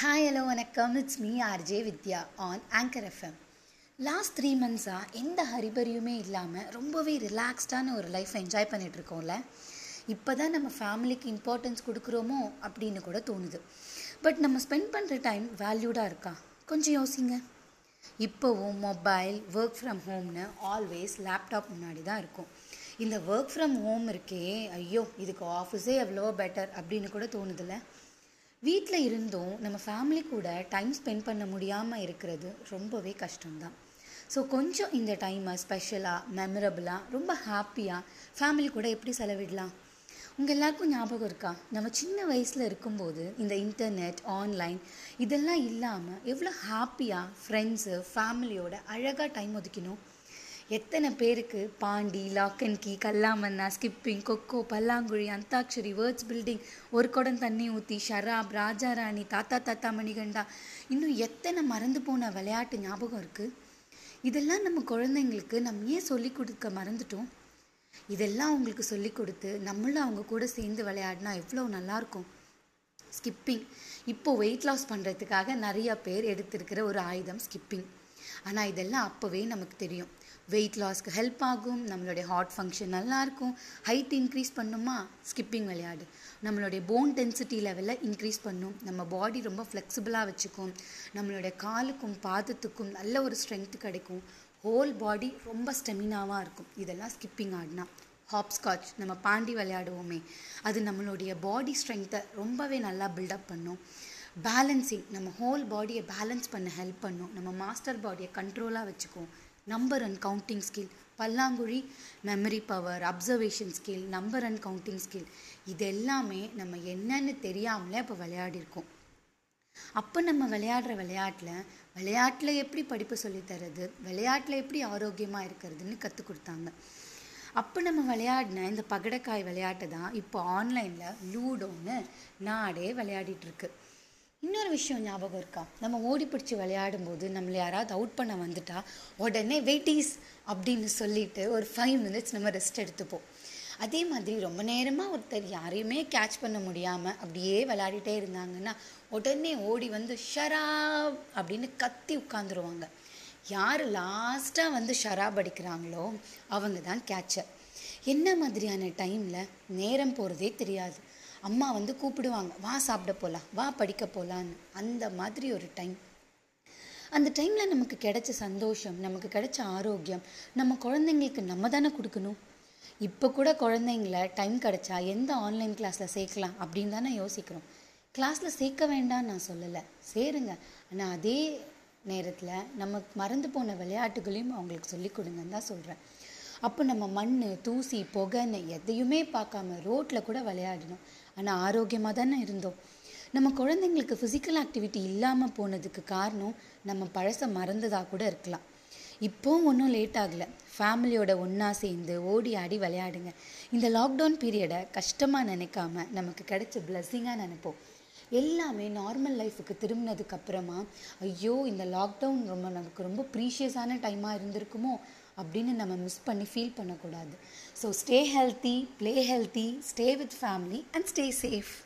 Hi hello வணக்கம், it's me RJ Vidya on anchor FM. Last 3 monthஸாக எந்த ஹரிபரியுமே இல்லாமல் ரொம்பவே ரிலாக்ஸ்டான ஒரு லைஃப் என்ஜாய் பண்ணிகிட்ருக்கோம்ல. இப்போ தான் நம்ம ஃபேமிலிக்கு இம்பார்ட்டன்ஸ் கொடுக்குறோமோ அப்படின்னு கூட தோணுது. பட் நம்ம ஸ்பெண்ட் பண்ணுற டைம் வேல்யூடாக இருக்கா? கொஞ்சம் யோசிங்க. இப்போவும் மொபைல், ஒர்க் ஃப்ரம் ஹோம்னு ஆல்வேஸ் லேப்டாப் முன்னாடி தான் இருக்கும். இந்த ஒர்க் ஃப்ரம் ஹோம் இருக்கே, ஐயோ இதுக்கு ஆஃபீஸே எவ்வளோ பெட்டர் அப்படின்னு கூட தோணுதில்ல. வீட்டில் இருந்தும் நம்ம ஃபேமிலி கூட டைம் ஸ்பெண்ட் பண்ண முடியாமல் இருக்கிறது ரொம்பவே கஷ்டம்தான். ஸோ கொஞ்சம் இந்த டைமை ஸ்பெஷலாக, மெமரபுளாக, ரொம்ப ஹாப்பியாக ஃபேமிலி கூட எப்படி செலவிடலாம்? உங்கள் எல்லாருக்கும் ஞாபகம் இருக்கா, நம்ம சின்ன வயசில் இருக்கும்போது இந்த இன்டர்நெட், ஆன்லைன் இதெல்லாம் இல்லாமல் எவ்வளோ ஹாப்பியாக ஃப்ரெண்ட்ஸு, ஃபேமிலியோட அழகாக டைம் ஒதுக்கினோம். எத்தனை பேருக்கு பாண்டி, லாக் அண்ட் கீ, கல்லாமண்ணா, ஸ்கிப்பிங், கொக்கோ, பல்லாங்குழி, அந்தாட்சரி, வேர்ட்ஸ் பில்டிங், ஒரு குடம் தண்ணி ஊற்றி, ஷராப், ராஜா ராணி, தாத்தா தாத்தா மணிகண்டா, இன்னும் எத்தனை மறந்து போன விளையாட்டு ஞாபகம் இருக்குது. இதெல்லாம் நம்ம குழந்தைங்களுக்கு நம்ம ஏன் சொல்லிக் கொடுக்க மறந்துட்டோம்? இதெல்லாம் அவங்களுக்கு சொல்லிக் கொடுத்து நம்மளும் அவங்க கூட சேர்ந்து விளையாடினா எவ்வளோ நல்லாயிருக்கும். ஸ்கிப்பிங் இப்போது வெயிட் லாஸ் பண்ணுறதுக்காக நிறையா பேர் எடுத்திருக்கிற ஒரு ஆயுதம் ஸ்கிப்பிங். ஆனால் இதெல்லாம் அப்போவே நமக்கு தெரியும். வெயிட் லாஸ்க்கு ஹெல்ப் ஆகும், நம்மளுடைய ஹார்ட் ஃபங்க்ஷன் நல்லாயிருக்கும், ஹைட் இன்க்ரீஸ் பண்ணுமா ஸ்கிப்பிங் விளையாடு, நம்மளுடைய போன் டென்சிட்டி லெவலில் இன்க்ரீஸ் பண்ணும், நம்ம பாடி ரொம்ப ஃப்ளெக்சிபிளாக வச்சுக்கும், நம்மளுடைய காலுக்கும் பாதத்துக்கும் நல்ல ஒரு ஸ்ட்ரென்த்து கிடைக்கும், ஹோல் பாடி ரொம்ப ஸ்டெமினாவாக இருக்கும். இதெல்லாம் ஸ்கிப்பிங் ஆடினா. ஹாப்ஸ்காட்ச் நம்ம பாண்டி விளையாடுவோமே, அது நம்மளுடைய பாடி ஸ்ட்ரென்த்தை ரொம்பவே நல்லா பில்டப் பண்ணும். பேலன்சிங் நம்ம ஹோல் பாடியை பேலன்ஸ் பண்ண ஹெல்ப் பண்ணும், நம்ம மாஸ்டர் பாடியை கண்ட்ரோலாக வச்சுக்குவோம். Number and counting skill, pallanguzhi, memory power, observation skill, number and counting skill இதெல்லாமே நம்ம என்னன்னு தெரியாமலே இப்போ விளையாடிருக்கோம். அப்போ நம்ம விளையாடுற விளையாட்டில் எப்படி படிப்பு சொல்லித்தரது, விளையாட்டில் எப்படி ஆரோக்கியமாக இருக்கிறதுன்னு கற்றுக் கொடுத்தாங்க. அப்போ நம்ம விளையாடின இந்த பகடைக்காய் விளையாட்டு தான் இப்போ ஆன்லைனில் லூடோன்னு நாடே விளையாடிட்டுருக்கு. இன்னொரு விஷயம் ஞாபகம் இருக்கா, நம்ம ஓடி பிடிச்சி விளையாடும் போது நம்மளை யாராவது அவுட் பண்ண வந்துட்டா உடனே வெயிட்டீஸ் அப்படின்னு சொல்லிட்டு ஒரு 5 minutes நம்ம ரெஸ்ட் எடுத்துப்போம். அதே மாதிரி ரொம்ப நேரமாக ஒருத்தர் யாரையுமே கேட்ச் பண்ண முடியாமல் அப்படியே விளையாடிட்டே இருந்தாங்கன்னா உடனே ஓடி வந்து ஷராப் அப்படின்னு கத்தி உட்காந்துருவாங்க. யார் லாஸ்ட்டாக வந்து ஷராப் அடிக்கிறாங்களோ அவங்க தான் கேட்சர். என்ன மாதிரியான டைமில் நேரம் போகிறதே தெரியாது. அம்மா வந்து கூப்பிடுவாங்க, வா சாப்பிட போகலாம், வா படிக்க போகலான்னு. அந்த மாதிரி ஒரு டைம். அந்த டைமில் நமக்கு கிடைச்ச சந்தோஷம், நமக்கு கிடைச்ச ஆரோக்கியம் நம்ம குழந்தைங்களுக்கு நம்ம தானே கொடுக்கணும். இப்போ கூட குழந்தைங்கள டைம் கிடைச்சா எந்த ஆன்லைன் கிளாஸில் சேர்க்கலாம் அப்படின்னு தானே யோசிக்கிறோம். கிளாஸில் சேர்க்க வேண்டாம்னு நான் சொல்லலை, சேருங்க. ஆனால் அதே நேரத்தில் நமக்கு மறந்து போன விளையாட்டுகளையும் அவங்களுக்கு சொல்லிக் கொடுங்கன்னு தான் சொல்கிறேன். அப்போ நம்ம மண், தூசி, புகைன்னு எதையுமே பார்க்காம ரோட்டில் கூட விளையாடினோம். ஆனால் ஆரோக்கியமாக தானே இருந்தோம். நம்ம குழந்தைங்களுக்கு ஃபிசிக்கல் ஆக்டிவிட்டி இல்லாமல் போனதுக்கு காரணம் நம்ம பழசை மறந்ததாக கூட இருக்கலாம். இப்போவும் ஒன்றும் லேட் ஆகலை. ஃபேமிலியோட ஒன்றா சேர்ந்து ஓடி ஆடி விளையாடுங்க. இந்த லாக்டவுன் பீரியடை கஷ்டமாக நினைக்காம நமக்கு கிடைச்ச பிளஸ்ஸிங்காக நினைப்போம். எல்லாமே நார்மல் லைஃபுக்கு திரும்பினதுக்கப்புறமா ஐயோ இந்த லாக்டவுன் ரொம்ப நமக்கு ரொம்ப ப்ரீஷியஸான டைமாக இருந்திருக்குமோ அப்படின்னு நம்ம மிஸ் பண்ணி ஃபீல் பண்ணக்கூடாது. So stay healthy, play healthy, stay with family and stay safe.